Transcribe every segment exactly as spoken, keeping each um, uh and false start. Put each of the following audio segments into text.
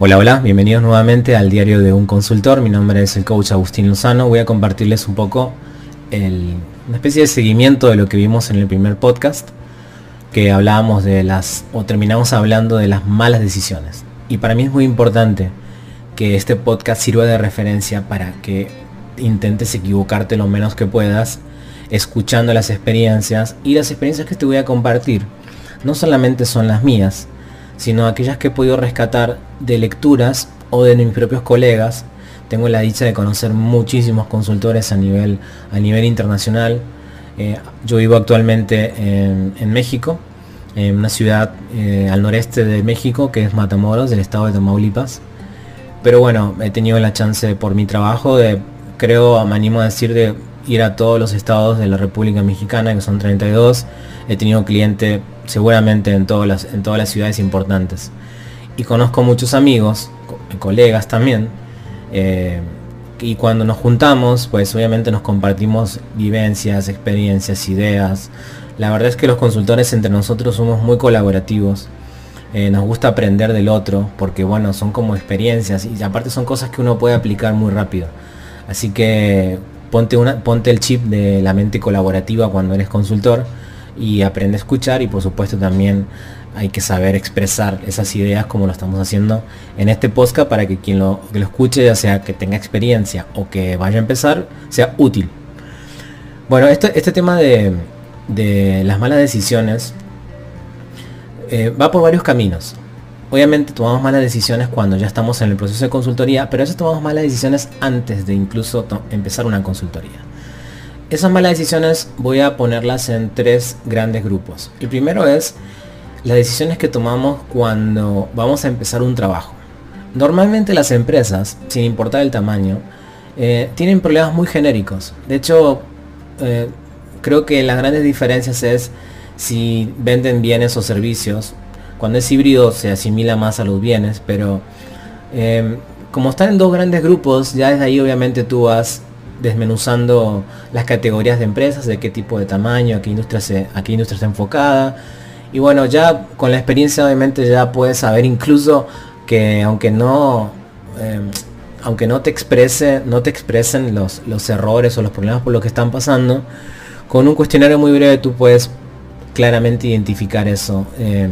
Hola, hola, bienvenidos nuevamente al Diario de un Consultor. Mi nombre es el Coach Agustín Lozano. Voy a compartirles un poco el, una especie de seguimiento de lo que vimos en el primer podcast, que hablábamos de las, o terminamos hablando de las malas decisiones. Y para mí es muy importante que este podcast sirva de referencia para que intentes equivocarte lo menos que puedas, escuchando las experiencias. Y las experiencias que te voy a compartir no solamente son las mías, sino aquellas que he podido rescatar de lecturas o de mis propios colegas. Tengo la dicha de conocer muchísimos consultores a nivel, a nivel internacional. Eh, yo vivo actualmente en, en México, en una ciudad eh, al noreste de México, que es Matamoros, del estado de Tamaulipas. Pero bueno, he tenido la chance por mi trabajo de, creo, me animo a decir, de ir a todos los estados de la República Mexicana, que son treinta y dos. He tenido cliente seguramente en todas las, en todas las ciudades importantes. Y conozco muchos amigos, co colegas también. Eh, y cuando nos juntamos, pues obviamente nos compartimos vivencias, experiencias, ideas. La verdad es que los consultores entre nosotros somos muy colaborativos. Eh, nos gusta aprender del otro, porque bueno, son como experiencias. Y aparte son cosas que uno puede aplicar muy rápido. Así que ponte, una, ponte el chip de la mente colaborativa cuando eres consultor y aprende a escuchar, y por supuesto también hay que saber expresar esas ideas como lo estamos haciendo en este podcast, para que quien lo, que lo escuche, ya sea que tenga experiencia o que vaya a empezar, sea útil. Bueno, este, este tema de, de las malas decisiones eh, va por varios caminos. Obviamente tomamos malas decisiones cuando ya estamos en el proceso de consultoría, pero a veces tomamos malas decisiones antes de incluso empezar una consultoría. Esas malas decisiones voy a ponerlas en tres grandes grupos. El primero es las decisiones que tomamos cuando vamos a empezar un trabajo. Normalmente las empresas, sin importar el tamaño, eh, tienen problemas muy genéricos. De hecho, eh, creo que las grandes diferencias es si venden bienes o servicios. Cuando es híbrido se asimila más a los bienes, pero eh, como están en dos grandes grupos, ya desde ahí obviamente tú vas desmenuzando las categorías de empresas, de qué tipo de tamaño, a qué industria se, a qué industria está enfocada. Y bueno, ya con la experiencia obviamente ya puedes saber incluso que aunque no eh, aunque no te exprese, no te expresen los, los errores o los problemas por los que están pasando, con un cuestionario muy breve tú puedes claramente identificar eso eh,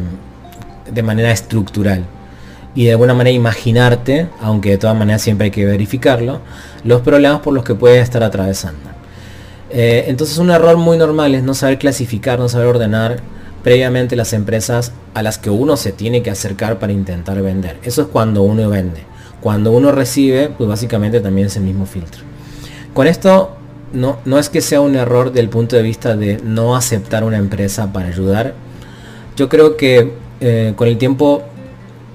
de manera estructural. Y de alguna manera imaginarte, aunque de todas maneras siempre hay que verificarlo, los problemas por los que puedes estar atravesando. Eh, entonces un error muy normal es no saber clasificar, no saber ordenar previamente las empresas a las que uno se tiene que acercar para intentar vender. Eso es cuando uno vende. Cuando uno recibe, pues básicamente también es el mismo filtro. Con esto no, no es que sea un error del punto de vista de no aceptar una empresa para ayudar. Yo creo que eh, con el tiempo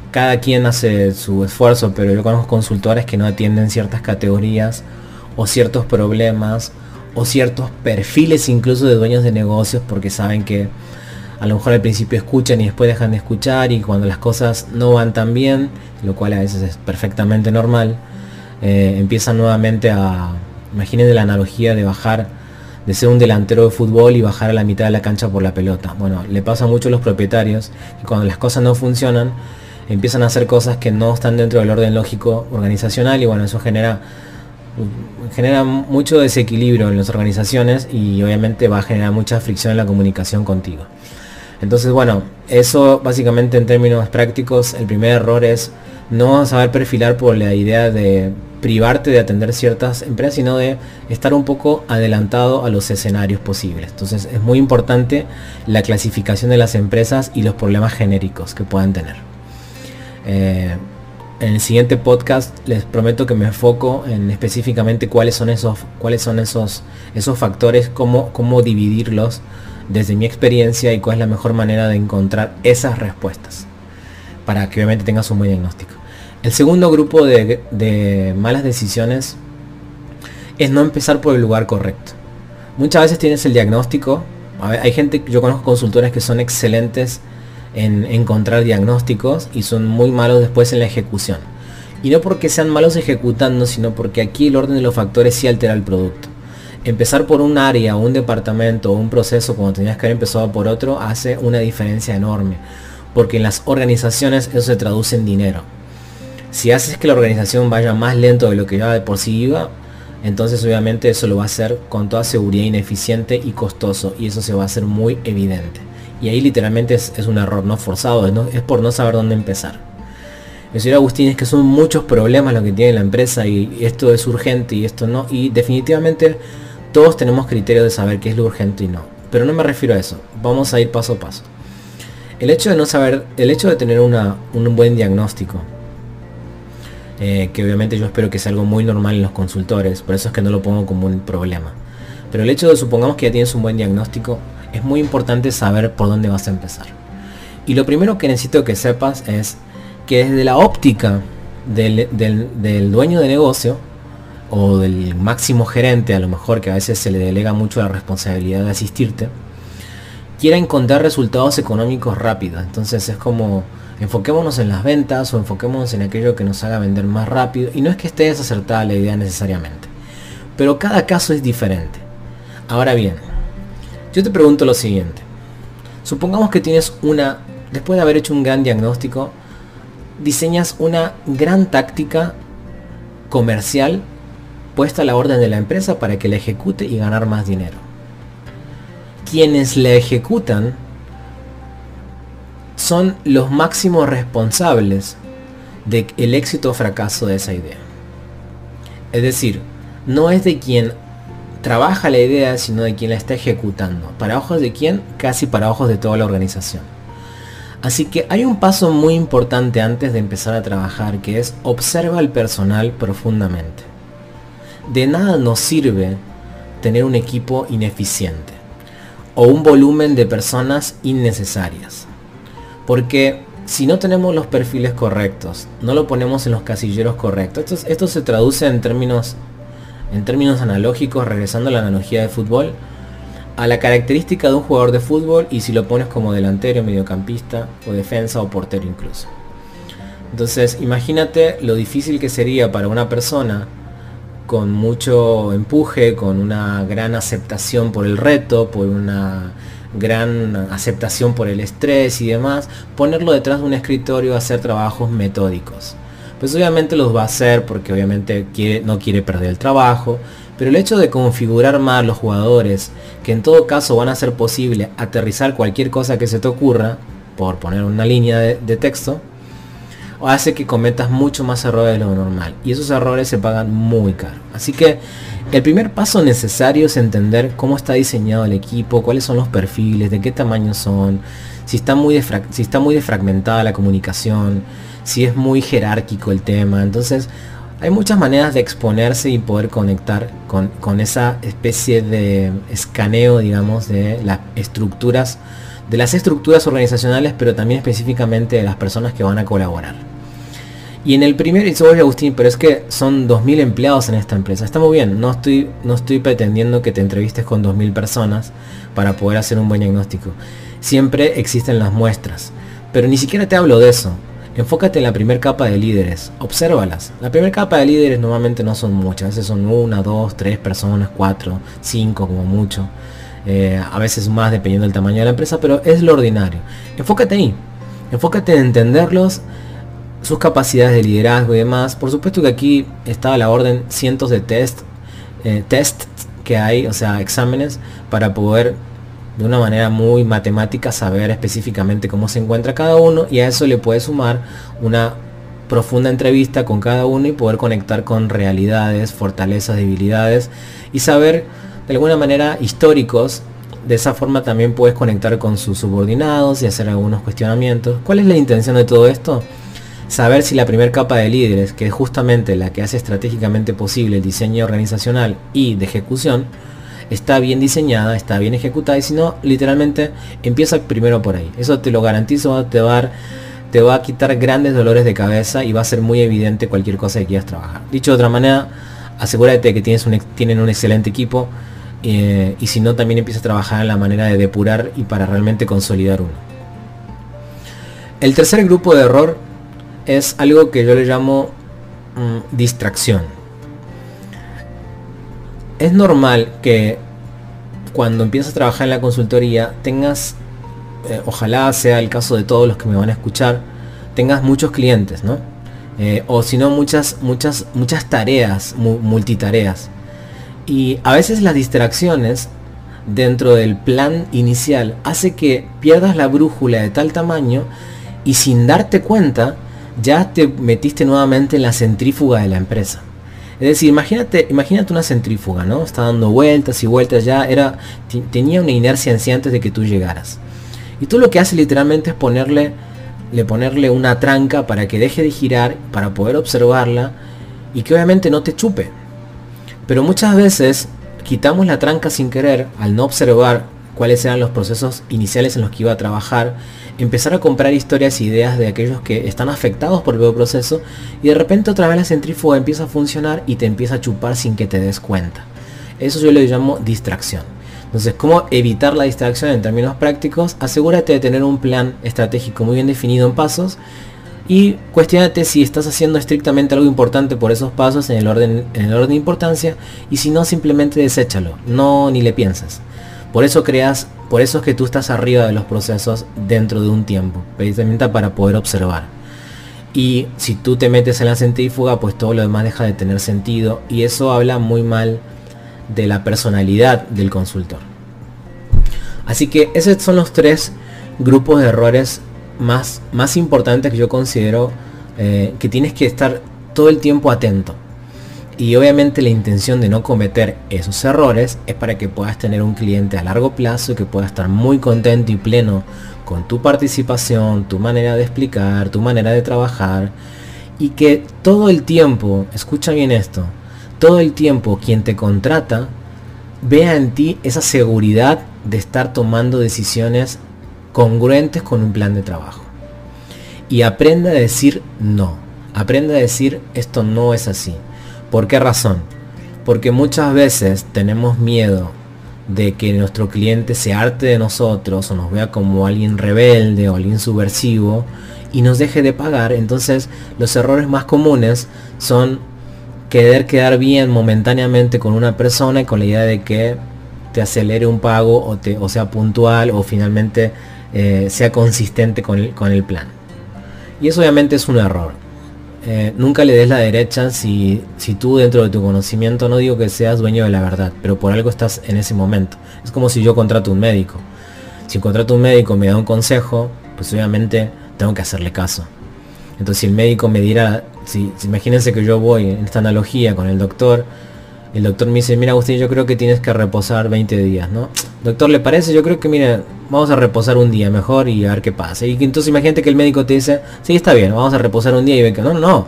cada quien hace su esfuerzo, pero yo conozco consultores que no atienden ciertas categorías o ciertos problemas o ciertos perfiles incluso de dueños de negocios, porque saben que a lo mejor al principio escuchan y después dejan de escuchar, y cuando las cosas no van tan bien, lo cual a veces es perfectamente normal, eh, empiezan nuevamente a, imagínense la analogía de bajar, de ser un delantero de fútbol y bajar a la mitad de la cancha por la pelota. Bueno, le pasa mucho a los propietarios que cuando las cosas no funcionan, empiezan a hacer cosas que no están dentro del orden lógico organizacional, y bueno, eso genera, genera mucho desequilibrio en las organizaciones, y obviamente va a generar mucha fricción en la comunicación contigo. Entonces bueno, eso básicamente en términos prácticos, el primer error es no saber perfilar por la idea de privarte de atender ciertas empresas, sino de estar un poco adelantado a los escenarios posibles. Entonces es muy importante la clasificación de las empresas y los problemas genéricos que puedan tener. Eh, en el siguiente podcast les prometo que me enfoco en específicamente cuáles son esos, cuáles son esos, esos factores, cómo, cómo dividirlos desde mi experiencia y cuál es la mejor manera de encontrar esas respuestas, para que obviamente tengas un buen diagnóstico. El segundo grupo de, de malas decisiones es no empezar por el lugar correcto. Muchas veces tienes el diagnóstico. Hay gente, yo conozco consultores que son excelentes en encontrar diagnósticos y son muy malos después en la ejecución, y no porque sean malos ejecutando, sino porque aquí el orden de los factores sí altera el producto. Empezar por un área, un departamento o un proceso cuando tenías que haber empezado por otro hace una diferencia enorme, porque en las organizaciones eso se traduce en dinero. Si haces que la organización vaya más lento de lo que ya de por sí iba, entonces obviamente eso lo va a hacer con toda seguridad ineficiente y costoso, y eso se va a hacer muy evidente. Y ahí literalmente es, es un error no forzado, es, no, es por no saber dónde empezar. El señor Agustín, es que son muchos problemas los que tiene la empresa, y esto es urgente y esto no, y definitivamente todos tenemos criterios de saber qué es lo urgente y no. Pero no me refiero a eso, vamos a ir paso a paso. El hecho de no saber, el hecho de tener una, un buen diagnóstico, eh, que obviamente yo espero que sea algo muy normal en los consultores, por eso es que no lo pongo como un problema. Pero el hecho de, supongamos que ya tienes un buen diagnóstico, es muy importante saber por dónde vas a empezar. Y lo primero que necesito que sepas es que desde la óptica del, del, del dueño de negocio o del máximo gerente, a lo mejor, que a veces se le delega mucho la responsabilidad de asistirte, quiera encontrar resultados económicos rápidos. Entonces es como, enfoquémonos en las ventas o enfoquémonos en aquello que nos haga vender más rápido. Y no es que esté desacertada la idea necesariamente, pero cada caso es diferente. Ahora bien, yo te pregunto lo siguiente. Supongamos que tienes una, después de haber hecho un gran diagnóstico, diseñas una gran táctica comercial puesta a la orden de la empresa para que la ejecute y ganar más dinero. Quienes la ejecutan son los máximos responsables del éxito o fracaso de esa idea. Es decir, no es de quien trabaja la idea, sino de quien la está ejecutando. ¿Para ojos de quién? Casi para ojos de toda la organización. Así que hay un paso muy importante antes de empezar a trabajar, que es observa al personal profundamente. De nada nos sirve tener un equipo ineficiente o un volumen de personas innecesarias, porque si no tenemos los perfiles correctos, no lo ponemos en los casilleros correctos. Esto, esto se traduce en términos, en términos analógicos, regresando a la analogía de fútbol, a la característica de un jugador de fútbol y si lo pones como delantero, mediocampista o defensa o portero incluso. Entonces imagínate lo difícil que sería para una persona con mucho empuje, con una gran aceptación por el reto, por una gran aceptación por el estrés y demás, ponerlo detrás de un escritorio a hacer trabajos metódicos. Pues obviamente los va a hacer porque obviamente quiere, no quiere perder el trabajo. Pero el hecho de configurar más los jugadores, que en todo caso van a ser posible aterrizar cualquier cosa que se te ocurra, por poner una línea de, de texto, hace que cometas mucho más errores de lo normal. Y esos errores se pagan muy caro. Así que el primer paso necesario es entender cómo está diseñado el equipo, cuáles son los perfiles, de qué tamaño son, si está muy, si está muy desfragmentada la comunicación, si es muy jerárquico el tema. Entonces hay muchas maneras de exponerse y poder conectar con, con esa especie de escaneo, digamos, de las estructuras, de las estructuras organizacionales, pero también específicamente de las personas que van a colaborar. Y en el primer, y soy Agustín, pero es que son dos mil empleados en esta empresa. Está muy bien, no estoy, no estoy pretendiendo que te entrevistes con dos mil personas para poder hacer un buen diagnóstico. Siempre existen las muestras, pero ni siquiera te hablo de eso. Enfócate en la primera capa de líderes, obsérvalas. La primera capa de líderes normalmente no son muchas, a veces son una, dos, tres personas, cuatro, cinco como mucho. Eh, a veces más dependiendo del tamaño de la empresa, pero es lo ordinario. Enfócate ahí, enfócate en entenderlos, sus capacidades de liderazgo y demás. Por supuesto que aquí está a la orden cientos de test, eh, tests que hay, o sea, exámenes para poder de una manera muy matemática saber específicamente cómo se encuentra cada uno, y a eso le puedes sumar una profunda entrevista con cada uno y poder conectar con realidades, fortalezas, debilidades y saber de alguna manera históricos. De esa forma también puedes conectar con sus subordinados y hacer algunos cuestionamientos. ¿Cuál es la intención de todo esto? Saber si la primera capa de líderes, que es justamente la que hace estratégicamente posible el diseño organizacional y de ejecución, está bien diseñada, está bien ejecutada, y si no, literalmente empieza primero por ahí. Eso te lo garantizo, te va a dar, te va a quitar grandes dolores de cabeza y va a ser muy evidente cualquier cosa que quieras trabajar. Dicho de otra manera, asegúrate que tienes un, tienen un excelente equipo, eh, y si no, también empieza a trabajar en la manera de depurar y para realmente consolidar uno. El tercer grupo de error es algo que yo le llamo mm, distracción. Es normal que cuando empiezas a trabajar en la consultoría tengas, eh, ojalá sea el caso de todos los que me van a escuchar, tengas muchos clientes, ¿no? eh, o si no muchas, muchas, muchas tareas, mu multitareas. Y a veces las distracciones dentro del plan inicial hace que pierdas la brújula de tal tamaño y sin darte cuenta ya te metiste nuevamente en la centrífuga de la empresa. Es decir, imagínate, imagínate una centrífuga, ¿no? Está dando vueltas y vueltas, ya era, tenía una inercia en sí antes de que tú llegaras. Y tú lo que haces literalmente es ponerle, le ponerle una tranca para que deje de girar, para poder observarla y que obviamente no te chupe. Pero muchas veces quitamos la tranca sin querer al no observar cuáles eran los procesos iniciales en los que iba a trabajar, empezar a comprar historias e ideas de aquellos que están afectados por el proceso, y de repente otra vez la centrífuga empieza a funcionar y te empieza a chupar sin que te des cuenta. Eso yo lo llamo distracción. Entonces, ¿cómo evitar la distracción en términos prácticos? Asegúrate de tener un plan estratégico muy bien definido en pasos y cuestiónate si estás haciendo estrictamente algo importante por esos pasos en el orden, en el orden de importancia, y si no, simplemente deséchalo, no ni le piensas. Por eso creas, por eso es que tú estás arriba de los procesos dentro de un tiempo, precisamente para poder observar. Y si tú te metes en la centrífuga, pues todo lo demás deja de tener sentido, y eso habla muy mal de la personalidad del consultor. Así que esos son los tres grupos de errores más, más importantes que yo considero eh, que tienes que estar todo el tiempo atento. Y obviamente la intención de no cometer esos errores es para que puedas tener un cliente a largo plazo y que pueda estar muy contento y pleno con tu participación, tu manera de explicar, tu manera de trabajar, y que todo el tiempo, escucha bien esto, todo el tiempo quien te contrata vea en ti esa seguridad de estar tomando decisiones congruentes con un plan de trabajo. Y aprenda a decir no, aprenda a decir esto no es así. ¿Por qué razón? Porque muchas veces tenemos miedo de que nuestro cliente se harte de nosotros o nos vea como alguien rebelde o alguien subversivo y nos deje de pagar. Entonces los errores más comunes son querer quedar bien momentáneamente con una persona y con la idea de que te acelere un pago o, te, o sea puntual o finalmente eh, sea consistente con el, con el plan. Y eso obviamente es un error. Eh, nunca le des la derecha si, si tú dentro de tu conocimiento, no digo que seas dueño de la verdad, pero por algo estás en ese momento. Es como si yo contrato un médico. Si contrato un médico me da un consejo, pues obviamente tengo que hacerle caso. Entonces si el médico me dirá, si, si imagínense que yo voy en esta analogía con el doctor, el doctor me dice, mira Agustín, yo creo que tienes que reposar veinte días, ¿no? Doctor, ¿le parece? Yo creo que, mira, vamos a reposar un día mejor y a ver qué pasa. Y entonces imagínate que el médico te dice, sí, está bien, vamos a reposar un día, y ve que no, no,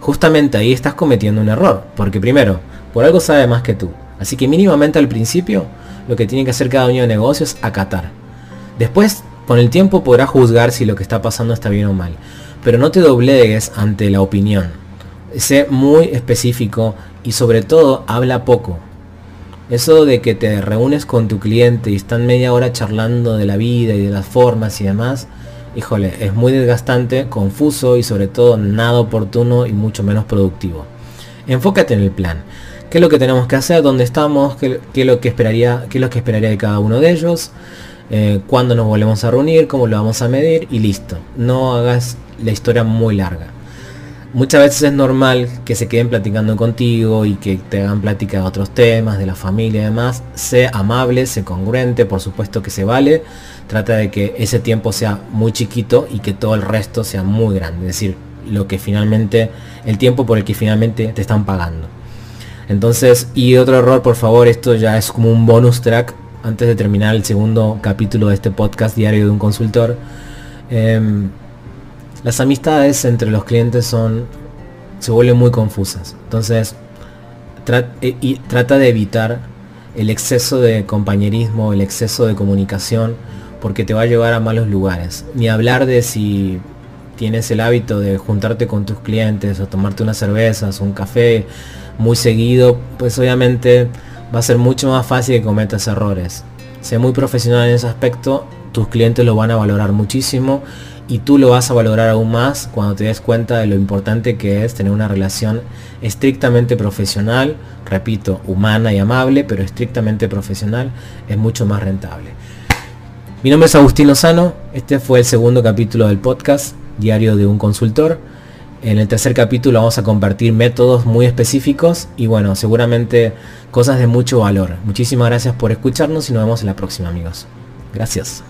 justamente ahí estás cometiendo un error, porque primero, por algo sabe más que tú. Así que mínimamente al principio, lo que tiene que hacer cada dueño de negocio es acatar. Después, con el tiempo podrá juzgar si lo que está pasando está bien o mal, pero no te doblegues ante la opinión. Sé muy específico y sobre todo habla poco. Eso de que te reúnes con tu cliente y están media hora charlando de la vida y de las formas y demás, híjole, es muy desgastante, confuso y sobre todo nada oportuno y mucho menos productivo. Enfócate en el plan. ¿Qué es lo que tenemos que hacer? ¿Dónde estamos? ¿Qué, qué es lo que esperaría, qué es lo que esperaría de cada uno de ellos? Eh, ¿Cuándo nos volvemos a reunir? ¿Cómo lo vamos a medir? Y listo. No hagas la historia muy larga. Muchas veces es normal que se queden platicando contigo y que te hagan plática de otros temas, de la familia y demás. Sé amable, sé congruente, por supuesto que se vale. Trata de que ese tiempo sea muy chiquito y que todo el resto sea muy grande. Es decir, lo que finalmente, el tiempo por el que finalmente te están pagando. Entonces, y otro error, por favor, esto ya es como un bonus track antes de terminar el segundo capítulo de este podcast, Diario de un Consultor. Eh, Las amistades entre los clientes son, se vuelven muy confusas. Entonces trata, y trata de evitar el exceso de compañerismo, el exceso de comunicación, porque te va a llevar a malos lugares. Ni hablar de si tienes el hábito de juntarte con tus clientes o tomarte unas cervezas o un café muy seguido, pues obviamente va a ser mucho más fácil que cometas errores. Sé muy profesional en ese aspecto, tus clientes lo van a valorar muchísimo. Y tú lo vas a valorar aún más cuando te des cuenta de lo importante que es tener una relación estrictamente profesional, repito, humana y amable, pero estrictamente profesional, es mucho más rentable. Mi nombre es Agustín Lozano, este fue el segundo capítulo del podcast, Diario de un Consultor, En el tercer capítulo vamos a compartir métodos muy específicos y bueno, seguramente cosas de mucho valor. Muchísimas gracias por escucharnos y nos vemos en la próxima, amigos. Gracias.